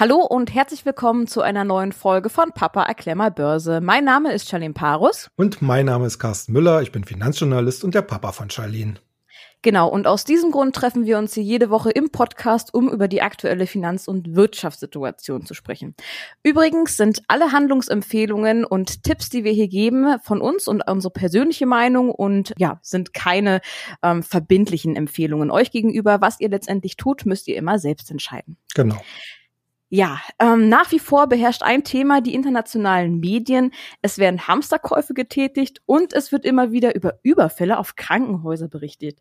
Hallo und herzlich willkommen zu einer neuen Folge von Papa Erklär mal Börse. Mein Name ist Charlene Parus. Und mein Name ist Carsten Müller. Ich bin Finanzjournalist und der Papa von Charlene. Genau, und aus diesem Grund treffen wir uns hier jede Woche im Podcast, um über die aktuelle Finanz- und Wirtschaftssituation zu sprechen. Übrigens sind alle Handlungsempfehlungen und Tipps, die wir hier geben, von uns und unsere persönliche Meinung und ja, sind keine verbindlichen Empfehlungen euch gegenüber. Was ihr letztendlich tut, müsst ihr immer selbst entscheiden. Genau. Ja, nach wie vor beherrscht ein Thema die internationalen Medien. Es werden Hamsterkäufe getätigt und es wird immer wieder über Überfälle auf Krankenhäuser berichtet.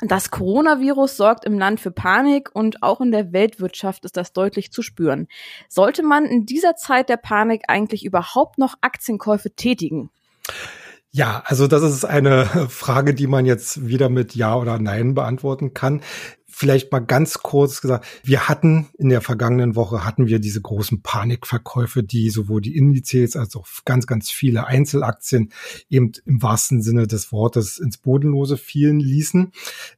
Das Coronavirus sorgt im Land für Panik und auch in der Weltwirtschaft ist das deutlich zu spüren. Sollte man in dieser Zeit der Panik eigentlich überhaupt noch Aktienkäufe tätigen? Ja, also das ist eine Frage, die man jetzt wieder mit Ja oder Nein beantworten kann. Vielleicht mal ganz kurz gesagt, in der vergangenen Woche hatten wir diese großen Panikverkäufe, die sowohl die Indizes als auch ganz, ganz viele Einzelaktien eben im wahrsten Sinne des Wortes ins Bodenlose fielen ließen.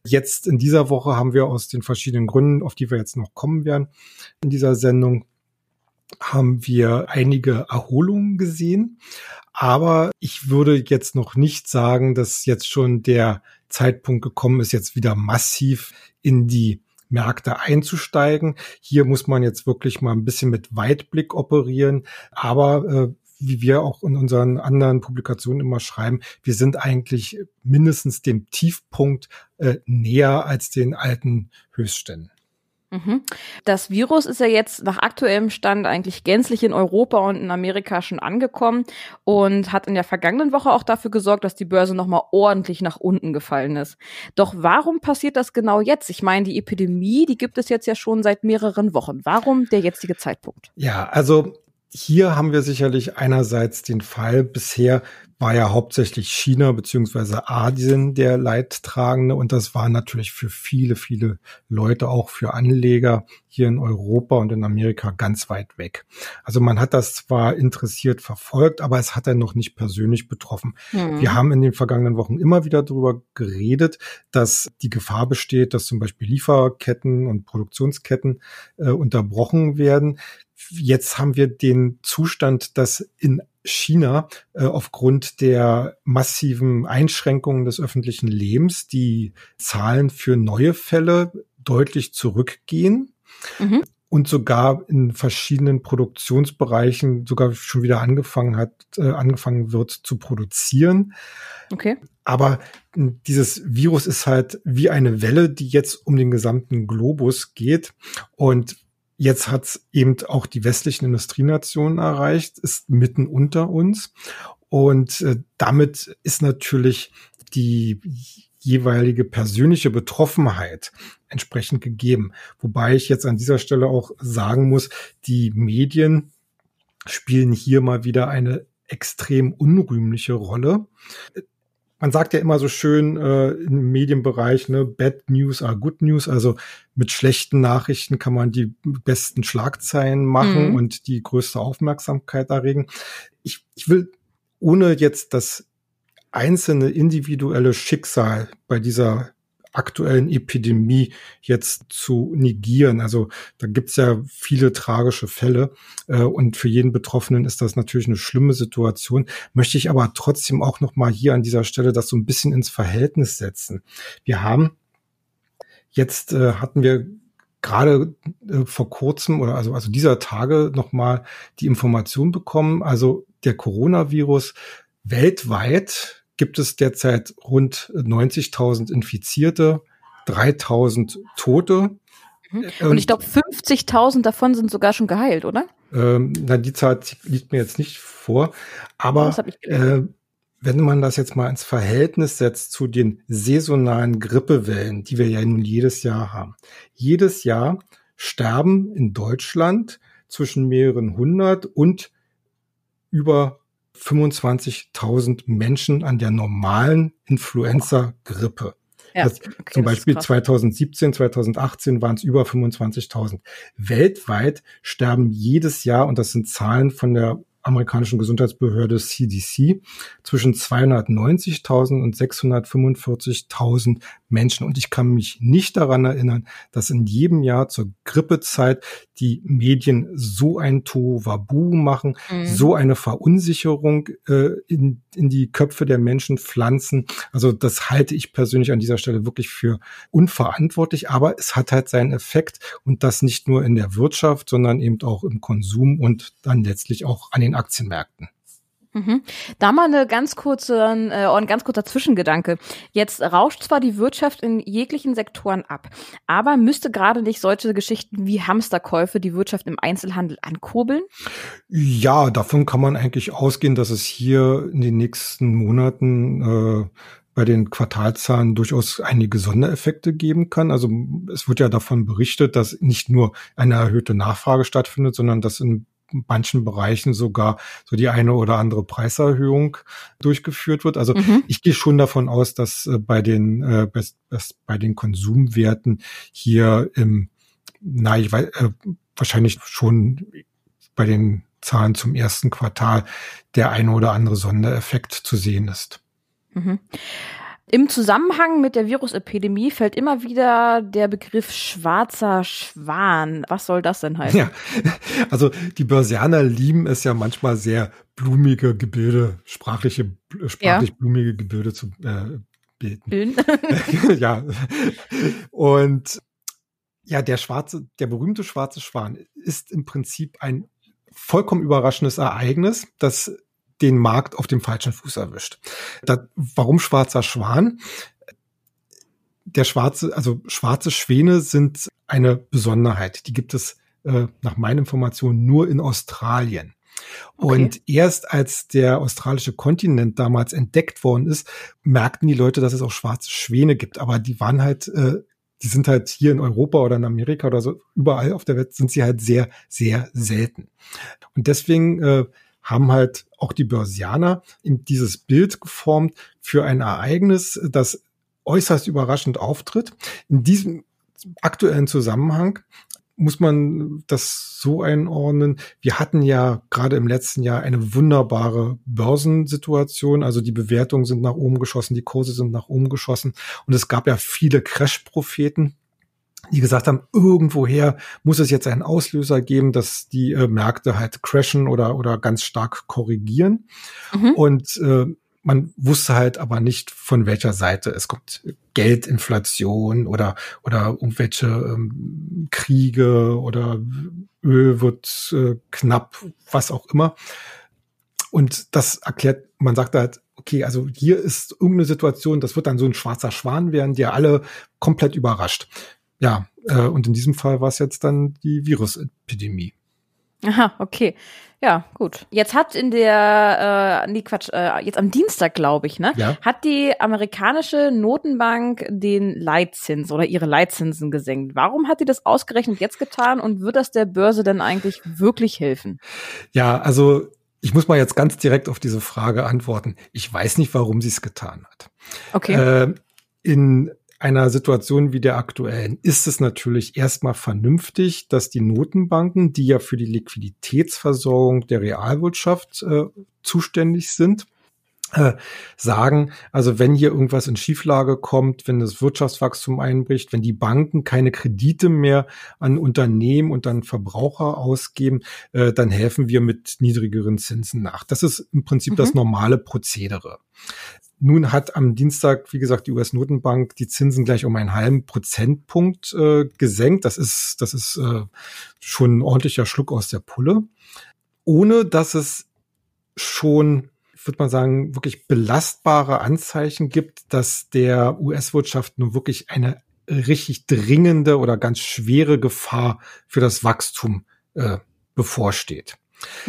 Jetzt in dieser Woche haben wir aus den verschiedenen Gründen, auf die wir jetzt noch kommen werden, in dieser Sendung haben wir einige Erholungen gesehen. Aber ich würde jetzt noch nicht sagen, dass jetzt schon der Zeitpunkt gekommen ist, jetzt wieder massiv in die Märkte einzusteigen. Hier muss man jetzt wirklich mal ein bisschen mit Weitblick operieren. Aber wie wir auch in unseren anderen Publikationen immer schreiben, wir sind eigentlich mindestens dem Tiefpunkt näher als den alten Höchstständen. Das Virus ist ja jetzt nach aktuellem Stand eigentlich gänzlich in Europa und in Amerika schon angekommen und hat in der vergangenen Woche auch dafür gesorgt, dass die Börse nochmal ordentlich nach unten gefallen ist. Doch warum passiert das genau jetzt? Ich meine, die Epidemie, die gibt es jetzt ja schon seit mehreren Wochen. Warum der jetzige Zeitpunkt? Ja, also hier haben wir sicherlich einerseits den Fall, bisher war ja hauptsächlich China bzw. Asien der Leidtragende und das war natürlich für viele, viele Leute, auch für Anleger hier in Europa und in Amerika ganz weit weg. Also man hat das zwar interessiert verfolgt, aber es hat einen noch nicht persönlich betroffen. Mhm. Wir haben in den vergangenen Wochen immer wieder darüber geredet, dass die Gefahr besteht, dass zum Beispiel Lieferketten und Produktionsketten unterbrochen werden. Jetzt haben wir den Zustand, dass in China aufgrund der massiven Einschränkungen des öffentlichen Lebens die Zahlen für neue Fälle deutlich zurückgehen. Mhm. Und sogar in verschiedenen Produktionsbereichen sogar schon wieder angefangen wird zu produzieren. Okay. Aber dieses Virus ist halt wie eine Welle, die jetzt um den gesamten Globus geht und jetzt hat es eben auch die westlichen Industrienationen erreicht, ist mitten unter uns und damit ist natürlich die jeweilige persönliche Betroffenheit entsprechend gegeben. Wobei ich jetzt an dieser Stelle auch sagen muss, die Medien spielen hier mal wieder eine extrem unrühmliche Rolle. Man sagt ja immer so schön im Medienbereich, ne, bad news are good news, also mit schlechten Nachrichten kann man die besten Schlagzeilen machen und die größte Aufmerksamkeit erregen. Ich will, ohne jetzt das einzelne individuelle Schicksal bei dieser aktuellen Epidemie jetzt zu negieren. Also da gibt's ja viele tragische Fälle und für jeden Betroffenen ist das natürlich eine schlimme Situation. Möchte ich aber trotzdem auch nochmal hier an dieser Stelle das so ein bisschen ins Verhältnis setzen. Wir haben jetzt, hatten wir gerade vor kurzem oder also dieser Tage nochmal die Information bekommen, also der Coronavirus weltweit gibt es derzeit rund 90.000 Infizierte, 3.000 Tote. Und ich glaube, 50.000 davon sind sogar schon geheilt, oder? Na, die Zahl liegt mir jetzt nicht vor. Aber wenn man das jetzt mal ins Verhältnis setzt zu den saisonalen Grippewellen, die wir ja nun jedes Jahr haben. Jedes Jahr sterben in Deutschland zwischen mehreren hundert und über 25.000 Menschen an der normalen Influenza-Grippe. Ja, also okay, zum Beispiel 2017, 2018 waren es über 25.000. Weltweit sterben jedes Jahr, und das sind Zahlen von der amerikanischen Gesundheitsbehörde CDC zwischen 290.000 und 645.000 Menschen. Und ich kann mich nicht daran erinnern, dass in jedem Jahr zur Grippezeit die Medien so ein Tohuwabohu machen, so eine Verunsicherung in die Köpfe der Menschen pflanzen. Also das halte ich persönlich an dieser Stelle wirklich für unverantwortlich. Aber es hat halt seinen Effekt und das nicht nur in der Wirtschaft, sondern eben auch im Konsum und dann letztlich auch an den Aktienmärkten. Mhm. Da mal ein ganz kurzer Zwischengedanke. Jetzt rauscht zwar die Wirtschaft in jeglichen Sektoren ab, aber müsste gerade nicht solche Geschichten wie Hamsterkäufe die Wirtschaft im Einzelhandel ankurbeln? Ja, davon kann man eigentlich ausgehen, dass es hier in den nächsten Monaten bei den Quartalszahlen durchaus einige Sondereffekte geben kann. Also es wird ja davon berichtet, dass nicht nur eine erhöhte Nachfrage stattfindet, sondern dass in manchen Bereichen sogar so die eine oder andere Preiserhöhung durchgeführt wird. Also ich gehe schon davon aus, dass bei den Konsumwerten hier wahrscheinlich schon bei den Zahlen zum ersten Quartal der eine oder andere Sondereffekt zu sehen ist. Mhm. Im Zusammenhang mit der Virusepidemie fällt immer wieder der Begriff schwarzer Schwan. Was soll das denn heißen? Ja, also die Börsianer lieben es ja manchmal sehr, blumige Gebilde, sprachlich blumige Gebilde zu bilden. Ja. Und ja, der berühmte schwarze Schwan ist im Prinzip ein vollkommen überraschendes Ereignis, das den Markt auf dem falschen Fuß erwischt. Warum schwarzer Schwan? Schwarze Schwäne sind eine Besonderheit. Die gibt es nach meinen Informationen nur in Australien. Okay. Und erst als der australische Kontinent damals entdeckt worden ist, merkten die Leute, dass es auch schwarze Schwäne gibt. Aber die waren halt die sind halt hier in Europa oder in Amerika oder so, überall auf der Welt sind sie halt sehr, sehr selten. Und deswegen haben halt auch die Börsianer dieses Bild geformt für ein Ereignis, das äußerst überraschend auftritt. In diesem aktuellen Zusammenhang muss man das so einordnen. Wir hatten ja gerade im letzten Jahr eine wunderbare Börsensituation. Also die Bewertungen sind nach oben geschossen, die Kurse sind nach oben geschossen. Und es gab ja viele Crash-Propheten, die gesagt haben, irgendwoher muss es jetzt einen Auslöser geben, dass die Märkte halt crashen oder ganz stark korrigieren. Mhm. Und man wusste halt aber nicht, von welcher Seite es kommt. Geldinflation oder irgendwelche Kriege oder Öl wird knapp, was auch immer. Und das erklärt, man sagt halt, okay, also hier ist irgendeine Situation, das wird dann so ein schwarzer Schwan werden, der alle komplett überrascht. Ja, und in diesem Fall war es jetzt dann die Virusepidemie. Aha, okay. Ja, gut. Jetzt hat jetzt am Dienstag, glaube ich, ne? Ja. Hat die amerikanische Notenbank den Leitzins oder ihre Leitzinsen gesenkt. Warum hat die das ausgerechnet jetzt getan und wird das der Börse denn eigentlich wirklich helfen? Ja, also ich muss mal jetzt ganz direkt auf diese Frage antworten. Ich weiß nicht, warum sie es getan hat. Okay. In einer Situation wie der aktuellen ist es natürlich erstmal vernünftig, dass die Notenbanken, die ja für die Liquiditätsversorgung der Realwirtschaft zuständig sind, sagen, also wenn hier irgendwas in Schieflage kommt, wenn das Wirtschaftswachstum einbricht, wenn die Banken keine Kredite mehr an Unternehmen und an Verbraucher ausgeben, dann helfen wir mit niedrigeren Zinsen nach. Das ist im Prinzip das normale Prozedere. Nun hat am Dienstag, wie gesagt, die US-Notenbank die Zinsen gleich um einen halben Prozentpunkt gesenkt. Das ist schon ein ordentlicher Schluck aus der Pulle, ohne dass es schon, würde man sagen, wirklich belastbare Anzeichen gibt, dass der US-Wirtschaft nun wirklich eine richtig dringende oder ganz schwere Gefahr für das Wachstum bevorsteht.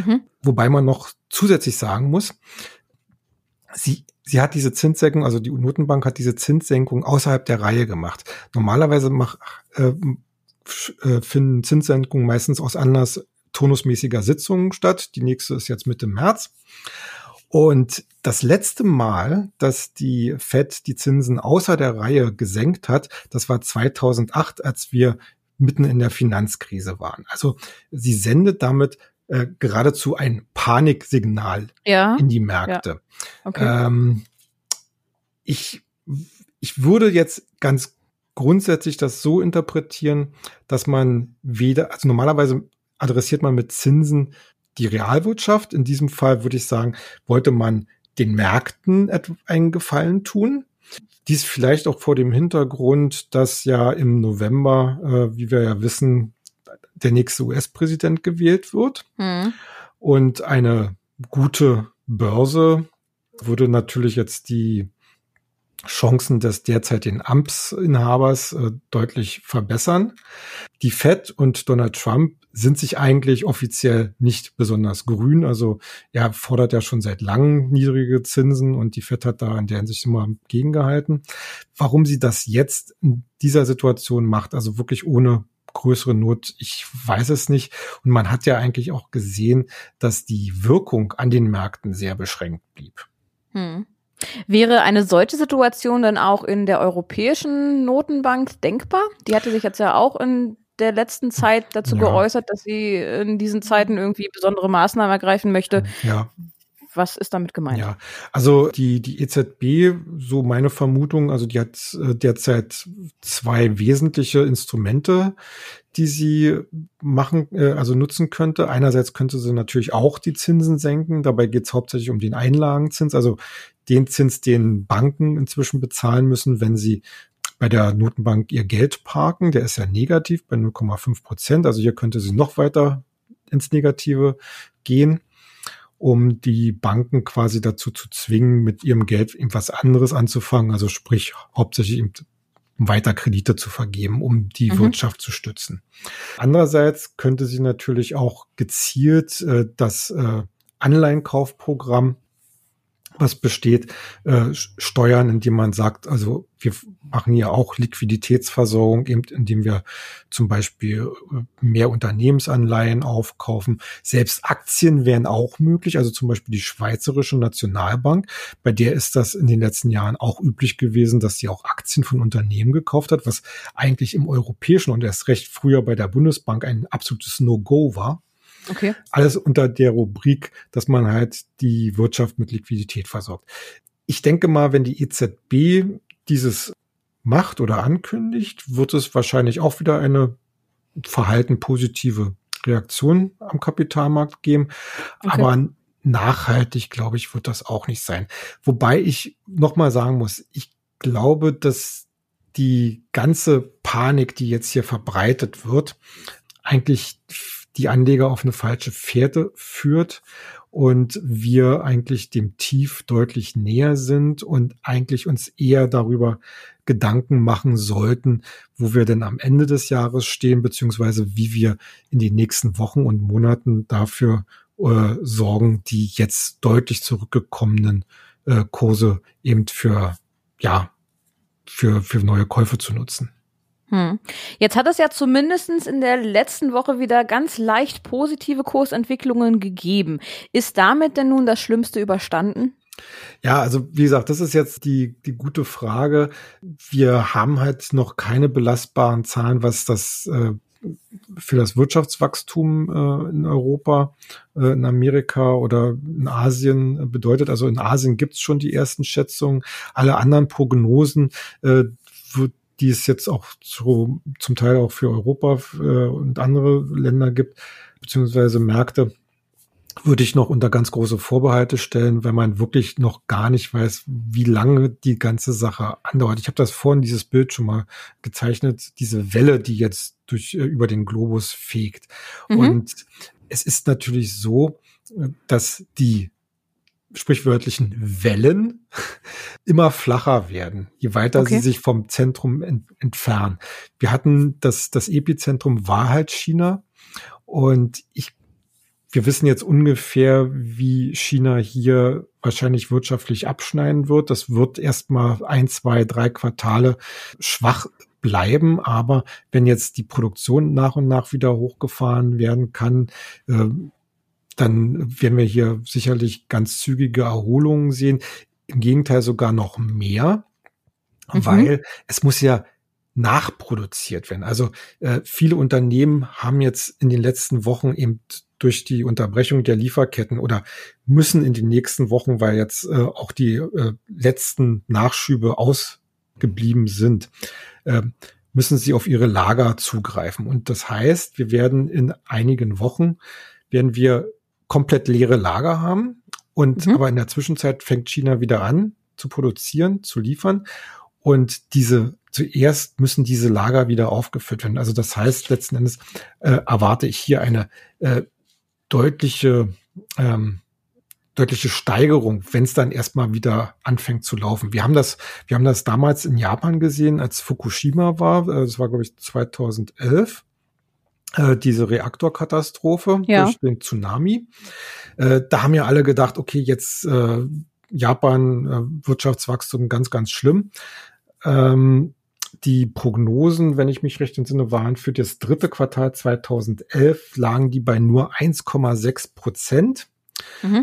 Mhm. Wobei man noch zusätzlich sagen muss, sie hat diese Zinssenkung, also die Notenbank hat diese Zinssenkung außerhalb der Reihe gemacht. Normalerweise finden Zinssenkungen meistens aus Anlass turnusmäßiger Sitzungen statt. Die nächste ist jetzt Mitte März. Und das letzte Mal, dass die Fed die Zinsen außer der Reihe gesenkt hat, das war 2008, als wir mitten in der Finanzkrise waren. Also sie sendet damit geradezu ein Paniksignal in die Märkte. Ja. Okay. Ich würde jetzt ganz grundsätzlich das so interpretieren, dass man weder, also normalerweise adressiert man mit Zinsen die Realwirtschaft. In diesem Fall würde ich sagen, wollte man den Märkten einen Gefallen tun. Dies vielleicht auch vor dem Hintergrund, dass ja im November, wie wir ja wissen, der nächste US-Präsident gewählt wird. Hm. Und eine gute Börse würde natürlich jetzt die Chancen des derzeitigen Amtsinhabers deutlich verbessern. Die Fed und Donald Trump sind sich eigentlich offiziell nicht besonders grün. Also er fordert ja schon seit langem niedrige Zinsen und die Fed hat da in der Hinsicht immer gegengehalten. Warum sie das jetzt in dieser Situation macht, also wirklich ohne größere Not, ich weiß es nicht. Und man hat ja eigentlich auch gesehen, dass die Wirkung an den Märkten sehr beschränkt blieb. Hm. Wäre eine solche Situation dann auch in der Europäischen Notenbank denkbar? Die hatte sich jetzt ja auch in der letzten Zeit dazu geäußert, dass sie in diesen Zeiten irgendwie besondere Maßnahmen ergreifen möchte. Ja. Was ist damit gemeint? Ja, also die EZB, so meine Vermutung, also die hat derzeit zwei wesentliche Instrumente, die sie machen, also nutzen könnte. Einerseits könnte sie natürlich auch die Zinsen senken. Dabei geht es hauptsächlich um den Einlagenzins, also den Zins, den Banken inzwischen bezahlen müssen, wenn sie bei der Notenbank ihr Geld parken. Der ist ja negativ bei 0,5%. Also hier könnte sie noch weiter ins Negative gehen, um die Banken quasi dazu zu zwingen, mit ihrem Geld irgendwas anderes anzufangen. Also sprich, hauptsächlich weiter Kredite zu vergeben, um die Wirtschaft zu stützen. Andererseits könnte sie natürlich auch gezielt das Anleihenkaufprogramm, was besteht, steuern, indem man sagt, also wir machen ja auch Liquiditätsversorgung, eben indem wir zum Beispiel mehr Unternehmensanleihen aufkaufen. Selbst Aktien wären auch möglich, also zum Beispiel die Schweizerische Nationalbank, bei der ist das in den letzten Jahren auch üblich gewesen, dass sie auch Aktien von Unternehmen gekauft hat, was eigentlich im Europäischen und erst recht früher bei der Bundesbank ein absolutes No-Go war. Okay. Alles unter der Rubrik, dass man halt die Wirtschaft mit Liquidität versorgt. Ich denke mal, wenn die EZB dieses macht oder ankündigt, wird es wahrscheinlich auch wieder eine verhalten positive Reaktion am Kapitalmarkt geben. Okay. Aber nachhaltig, glaube ich, wird das auch nicht sein. Wobei ich nochmal sagen muss, ich glaube, dass die ganze Panik, die jetzt hier verbreitet wird, eigentlich die Anleger auf eine falsche Fährte führt und wir eigentlich dem Tief deutlich näher sind und eigentlich uns eher darüber Gedanken machen sollten, wo wir denn am Ende des Jahres stehen, beziehungsweise wie wir in den nächsten Wochen und Monaten dafür sorgen, die jetzt deutlich zurückgekommenen Kurse eben für neue Käufe zu nutzen. Hm. Jetzt hat es ja zumindest in der letzten Woche wieder ganz leicht positive Kursentwicklungen gegeben. Ist damit denn nun das Schlimmste überstanden? Ja, also wie gesagt, das ist jetzt die gute Frage. Wir haben halt noch keine belastbaren Zahlen, was das für das Wirtschaftswachstum in Europa, in Amerika oder in Asien bedeutet. Also in Asien gibt es schon die ersten Schätzungen. Alle anderen Prognosen die es jetzt auch zum Teil auch für Europa und andere Länder gibt, beziehungsweise Märkte, würde ich noch unter ganz große Vorbehalte stellen, weil man wirklich noch gar nicht weiß, wie lange die ganze Sache andauert. Ich habe das vorhin dieses Bild schon mal gezeichnet, diese Welle, die jetzt über den Globus fegt. Mhm. Und es ist natürlich so, dass die sprichwörtlichen Wellen immer flacher werden, je weiter sie sich vom Zentrum entfernen. Wir hatten das Epizentrum war halt China und wir wissen jetzt ungefähr, wie China hier wahrscheinlich wirtschaftlich abschneiden wird. Das wird erstmal 1, 2, 3 Quartale schwach bleiben, aber wenn jetzt die Produktion nach und nach wieder hochgefahren werden kann, dann werden wir hier sicherlich ganz zügige Erholungen sehen. Im Gegenteil sogar noch mehr, weil es muss ja nachproduziert werden. Also viele Unternehmen haben jetzt in den letzten Wochen eben durch die Unterbrechung der Lieferketten oder müssen in den nächsten Wochen, weil jetzt auch die letzten Nachschübe ausgeblieben sind, müssen sie auf ihre Lager zugreifen. Und das heißt, wir werden in einigen Wochen, komplett leere Lager haben. Und aber in der Zwischenzeit fängt China wieder an zu produzieren, zu liefern. Und zuerst müssen diese Lager wieder aufgefüllt werden. Also das heißt, letzten Endes erwarte ich hier eine deutliche Steigerung, wenn es dann erstmal wieder anfängt zu laufen. Wir haben das damals in Japan gesehen, als Fukushima war. Das war, glaube ich, 2011. Diese Reaktorkatastrophe durch den Tsunami. Da haben ja alle gedacht, okay, jetzt Japan, Wirtschaftswachstum ganz, ganz schlimm. Die Prognosen, wenn ich mich recht entsinne, waren für das dritte Quartal 2011 lagen die bei nur 1,6%.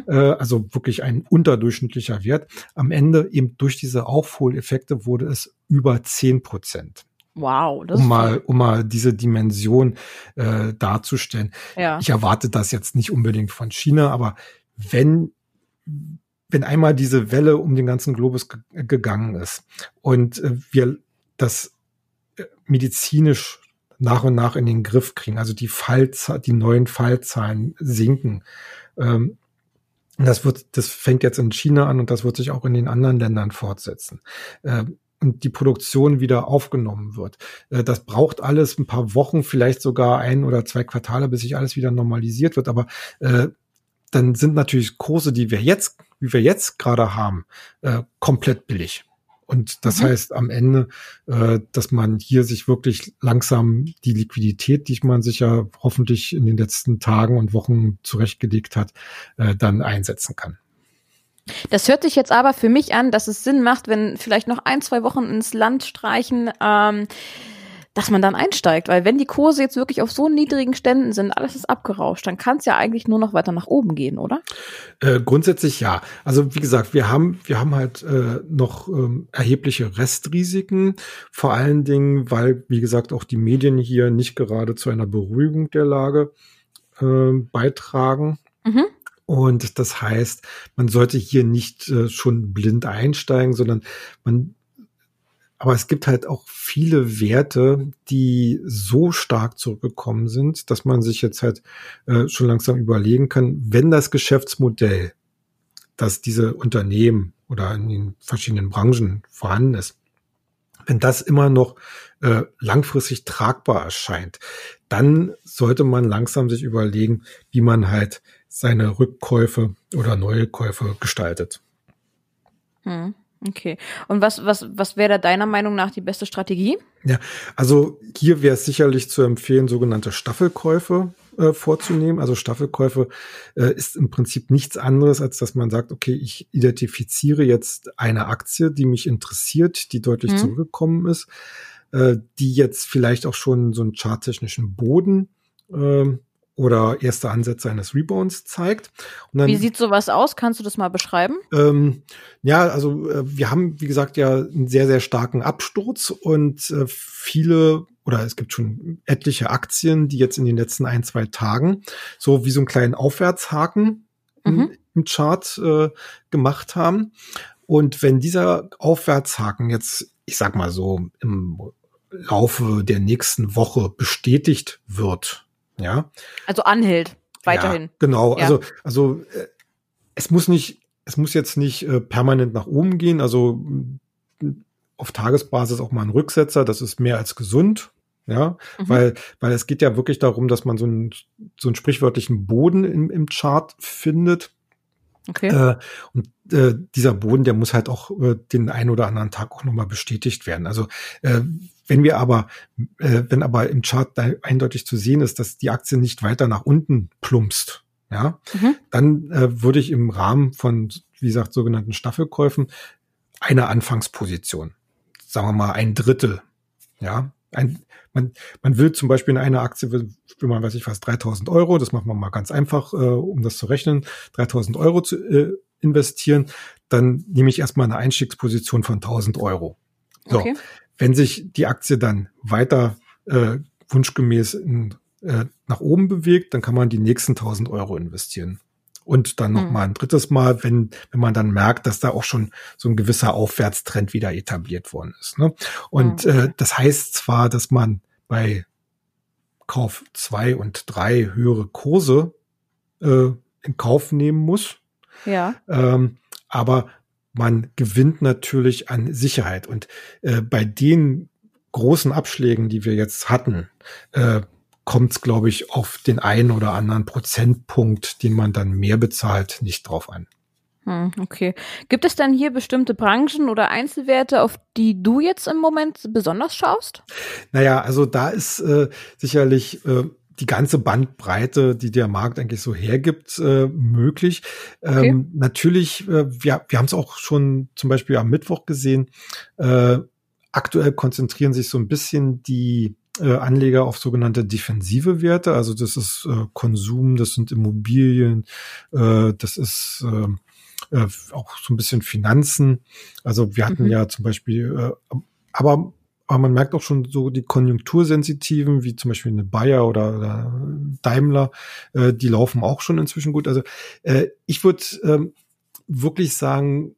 Also wirklich ein unterdurchschnittlicher Wert. Am Ende eben durch diese Aufholeffekte wurde es über 10%. Wow, das um mal diese Dimension darzustellen. Ja. Ich erwarte das jetzt nicht unbedingt von China, aber wenn einmal diese Welle um den ganzen Globus gegangen ist und wir das medizinisch nach und nach in den Griff kriegen, also die neuen Fallzahlen sinken, das fängt jetzt in China an und das wird sich auch in den anderen Ländern fortsetzen. Und die Produktion wieder aufgenommen wird. Das braucht alles ein paar Wochen, vielleicht sogar 1 oder 2 Quartale, bis sich alles wieder normalisiert wird. Aber dann sind natürlich Kurse, die wir jetzt gerade haben, komplett billig. Und das heißt am Ende, dass man hier sich wirklich langsam die Liquidität, die man sich ja hoffentlich in den letzten Tagen und Wochen zurechtgelegt hat, dann einsetzen kann. Das hört sich jetzt aber für mich an, dass es Sinn macht, wenn vielleicht noch 1, 2 Wochen ins Land streichen, dass man dann einsteigt. Weil wenn die Kurse jetzt wirklich auf so niedrigen Ständen sind, alles ist abgerauscht, dann kann es ja eigentlich nur noch weiter nach oben gehen, oder? Grundsätzlich ja. Also wie gesagt, wir haben halt noch erhebliche Restrisiken. Vor allen Dingen, weil, wie gesagt, auch die Medien hier nicht gerade zu einer Beruhigung der Lage beitragen. Und das heißt, man sollte hier nicht schon blind einsteigen, aber es gibt halt auch viele Werte, die so stark zurückgekommen sind, dass man sich jetzt halt schon langsam überlegen kann, wenn das Geschäftsmodell, das diese Unternehmen oder in den verschiedenen Branchen vorhanden ist, wenn das immer noch langfristig tragbar erscheint, dann sollte man langsam sich überlegen, wie man halt seine Rückkäufe oder neue Käufe gestaltet. Okay. Und was wäre da deiner Meinung nach die beste Strategie? Ja, also hier wäre es sicherlich zu empfehlen, sogenannte Staffelkäufe vorzunehmen. Also Staffelkäufe ist im Prinzip nichts anderes, als dass man sagt, okay, ich identifiziere jetzt eine Aktie, die mich interessiert, die deutlich zurückgekommen ist, die jetzt vielleicht auch schon so einen charttechnischen Boden oder erste Ansätze eines Rebounds zeigt. Und dann, wie sieht sowas aus? Kannst du das mal beschreiben? Wir haben, wie gesagt, ja einen sehr, sehr starken Absturz und es gibt schon etliche Aktien, die jetzt in den letzten 1, 2 Tagen so wie so einen kleinen Aufwärtshaken im Chart gemacht haben. Und wenn dieser Aufwärtshaken jetzt, ich sag mal so, im Laufe der nächsten Woche bestätigt wird, ja. Also anhält weiterhin. Ja, genau. Ja. Also es muss jetzt nicht permanent nach oben gehen. Also auf Tagesbasis auch mal ein Rücksetzer. Das ist mehr als gesund, ja, weil es geht ja wirklich darum, dass man so einen sprichwörtlichen Boden im Chart findet. Okay. Und dieser Boden, der muss halt auch den einen oder anderen Tag auch nochmal bestätigt werden. Also wenn aber im Chart eindeutig zu sehen ist, dass die Aktie nicht weiter nach unten plumpst, ja, dann würde ich im Rahmen von, wie gesagt, sogenannten Staffelkäufen eine Anfangsposition, sagen wir mal 1/3, ja. Man will zum Beispiel in einer Aktie, will man, weiß ich was, 3.000 Euro, das machen wir mal ganz einfach, um das zu rechnen, 3.000 Euro zu investieren, dann nehme ich erstmal eine Einstiegsposition von 1.000 Euro. So, okay. Wenn sich die Aktie dann weiter wunschgemäß nach oben bewegt, dann kann man die nächsten 1.000 Euro investieren. Und dann nochmal ein drittes Mal, wenn man dann merkt, dass da auch schon so ein gewisser Aufwärtstrend wieder etabliert worden ist. Ne? Und das heißt zwar, dass man bei Kauf 2 und 3 höhere Kurse in Kauf nehmen muss, ja. Aber man gewinnt natürlich an Sicherheit. Und bei den großen Abschlägen, die wir jetzt hatten, kommt es, glaube ich, auf den einen oder anderen Prozentpunkt, den man dann mehr bezahlt, nicht drauf an. Hm, okay. Gibt es denn hier bestimmte Branchen oder Einzelwerte, auf die du jetzt im Moment besonders schaust? Naja, also da ist sicherlich die ganze Bandbreite, die der Markt eigentlich so hergibt, möglich. Okay. Natürlich, wir haben es auch schon zum Beispiel am Mittwoch gesehen, aktuell konzentrieren sich so ein bisschen die Anleger auf sogenannte defensive Werte. Also das ist Konsum, das sind Immobilien, das ist auch so ein bisschen Finanzen. Also wir hatten ja zum Beispiel, aber man merkt auch schon so die konjunktursensitiven, wie zum Beispiel eine Bayer oder Daimler, die laufen auch schon inzwischen gut. Also ich würde wirklich sagen,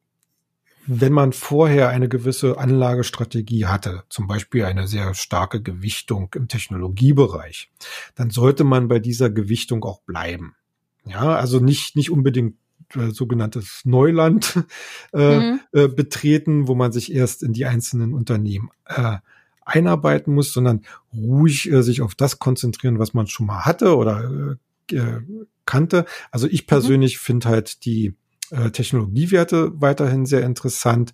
wenn man vorher eine gewisse Anlagestrategie hatte, zum Beispiel eine sehr starke Gewichtung im Technologiebereich, dann sollte man bei dieser Gewichtung auch bleiben. Ja, also nicht unbedingt sogenanntes Neuland betreten, wo man sich erst in die einzelnen Unternehmen einarbeiten muss, sondern ruhig sich auf das konzentrieren, was man schon mal hatte oder kannte. Also ich persönlich finde halt die Technologiewerte weiterhin sehr interessant.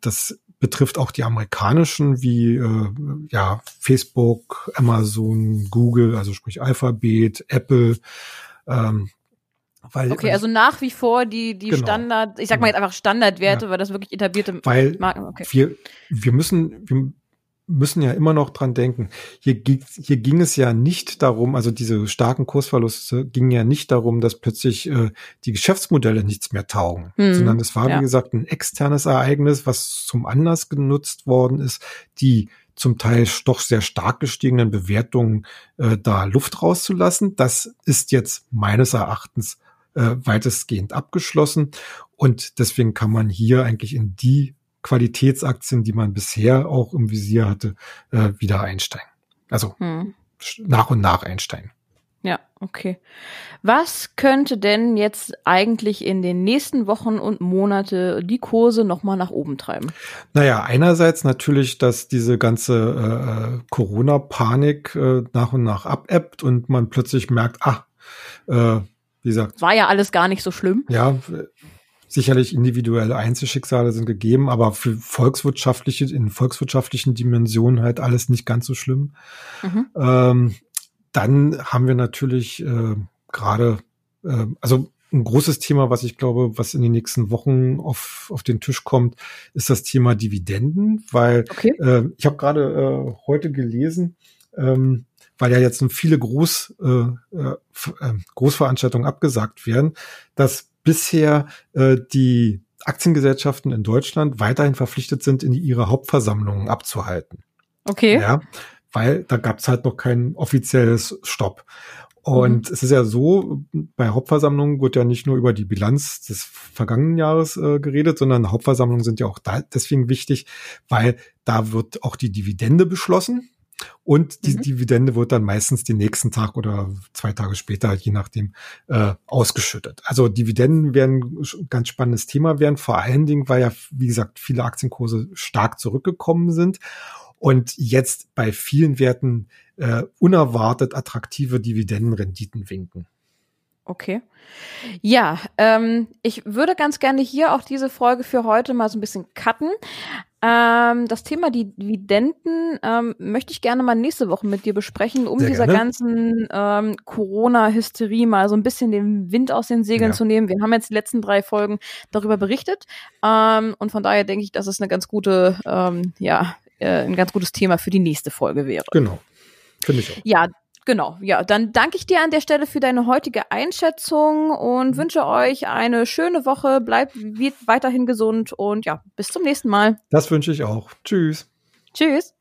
Das betrifft auch die amerikanischen wie Facebook, Amazon, Google, also sprich Alphabet, Apple. Also nach wie vor die genau, Standard, ich sag mal jetzt einfach Standardwerte, weil das wirklich etablierte Marken. Okay. Wir müssen ja immer noch dran denken. Hier ging es ja nicht darum, also diese starken Kursverluste gingen ja nicht darum, dass plötzlich die Geschäftsmodelle nichts mehr taugen, sondern es war, wie gesagt, ein externes Ereignis, was zum Anlass genutzt worden ist, die zum Teil doch sehr stark gestiegenen Bewertungen da Luft rauszulassen. Das ist jetzt meines Erachtens weitestgehend abgeschlossen und deswegen kann man hier eigentlich in die Qualitätsaktien, die man bisher auch im Visier hatte, wieder einsteigen. Also nach und nach einsteigen. Ja, okay. Was könnte denn jetzt eigentlich in den nächsten Wochen und Monate die Kurse nochmal nach oben treiben? Naja, einerseits natürlich, dass diese ganze Corona-Panik nach und nach abebbt und man plötzlich merkt, wie gesagt, war ja alles gar nicht so schlimm. Ja, sicherlich individuelle Einzelschicksale sind gegeben, aber für volkswirtschaftlichen Dimensionen halt alles nicht ganz so schlimm. Dann haben wir natürlich gerade, also ein großes Thema, was ich glaube, was in den nächsten Wochen auf den Tisch kommt, ist das Thema Dividenden, weil ich habe gerade heute gelesen, weil ja jetzt viele Großveranstaltungen abgesagt werden, dass bisher die Aktiengesellschaften in Deutschland weiterhin verpflichtet sind, in ihre Hauptversammlungen abzuhalten. Okay. Ja, weil da gab es halt noch kein offizielles Stopp. Und es ist ja so, bei Hauptversammlungen wird ja nicht nur über die Bilanz des vergangenen Jahres geredet, sondern Hauptversammlungen sind ja auch deswegen wichtig, weil da wird auch die Dividende beschlossen. Und die Dividende wird dann meistens den nächsten Tag oder 2 Tage später, je nachdem, ausgeschüttet. Also Dividenden werden ein ganz spannendes Thema werden, vor allen Dingen, weil ja, wie gesagt, viele Aktienkurse stark zurückgekommen sind und jetzt bei vielen Werten unerwartet attraktive Dividendenrenditen winken. Okay. Ja, ich würde ganz gerne hier auch diese Folge für heute mal so ein bisschen cutten. Das Thema Dividenden möchte ich gerne mal nächste Woche mit dir besprechen, um dieser ganzen Corona-Hysterie mal so ein bisschen den Wind aus den Segeln zu nehmen. Wir haben jetzt die letzten 3 Folgen darüber berichtet und von daher denke ich, dass es eine ganz gute, ein ganz gutes Thema für die nächste Folge wäre. Genau, finde ich auch. Ja. Genau, ja, dann danke ich dir an der Stelle für deine heutige Einschätzung und wünsche euch eine schöne Woche. Bleibt weiterhin gesund und ja, bis zum nächsten Mal. Das wünsche ich auch. Tschüss. Tschüss.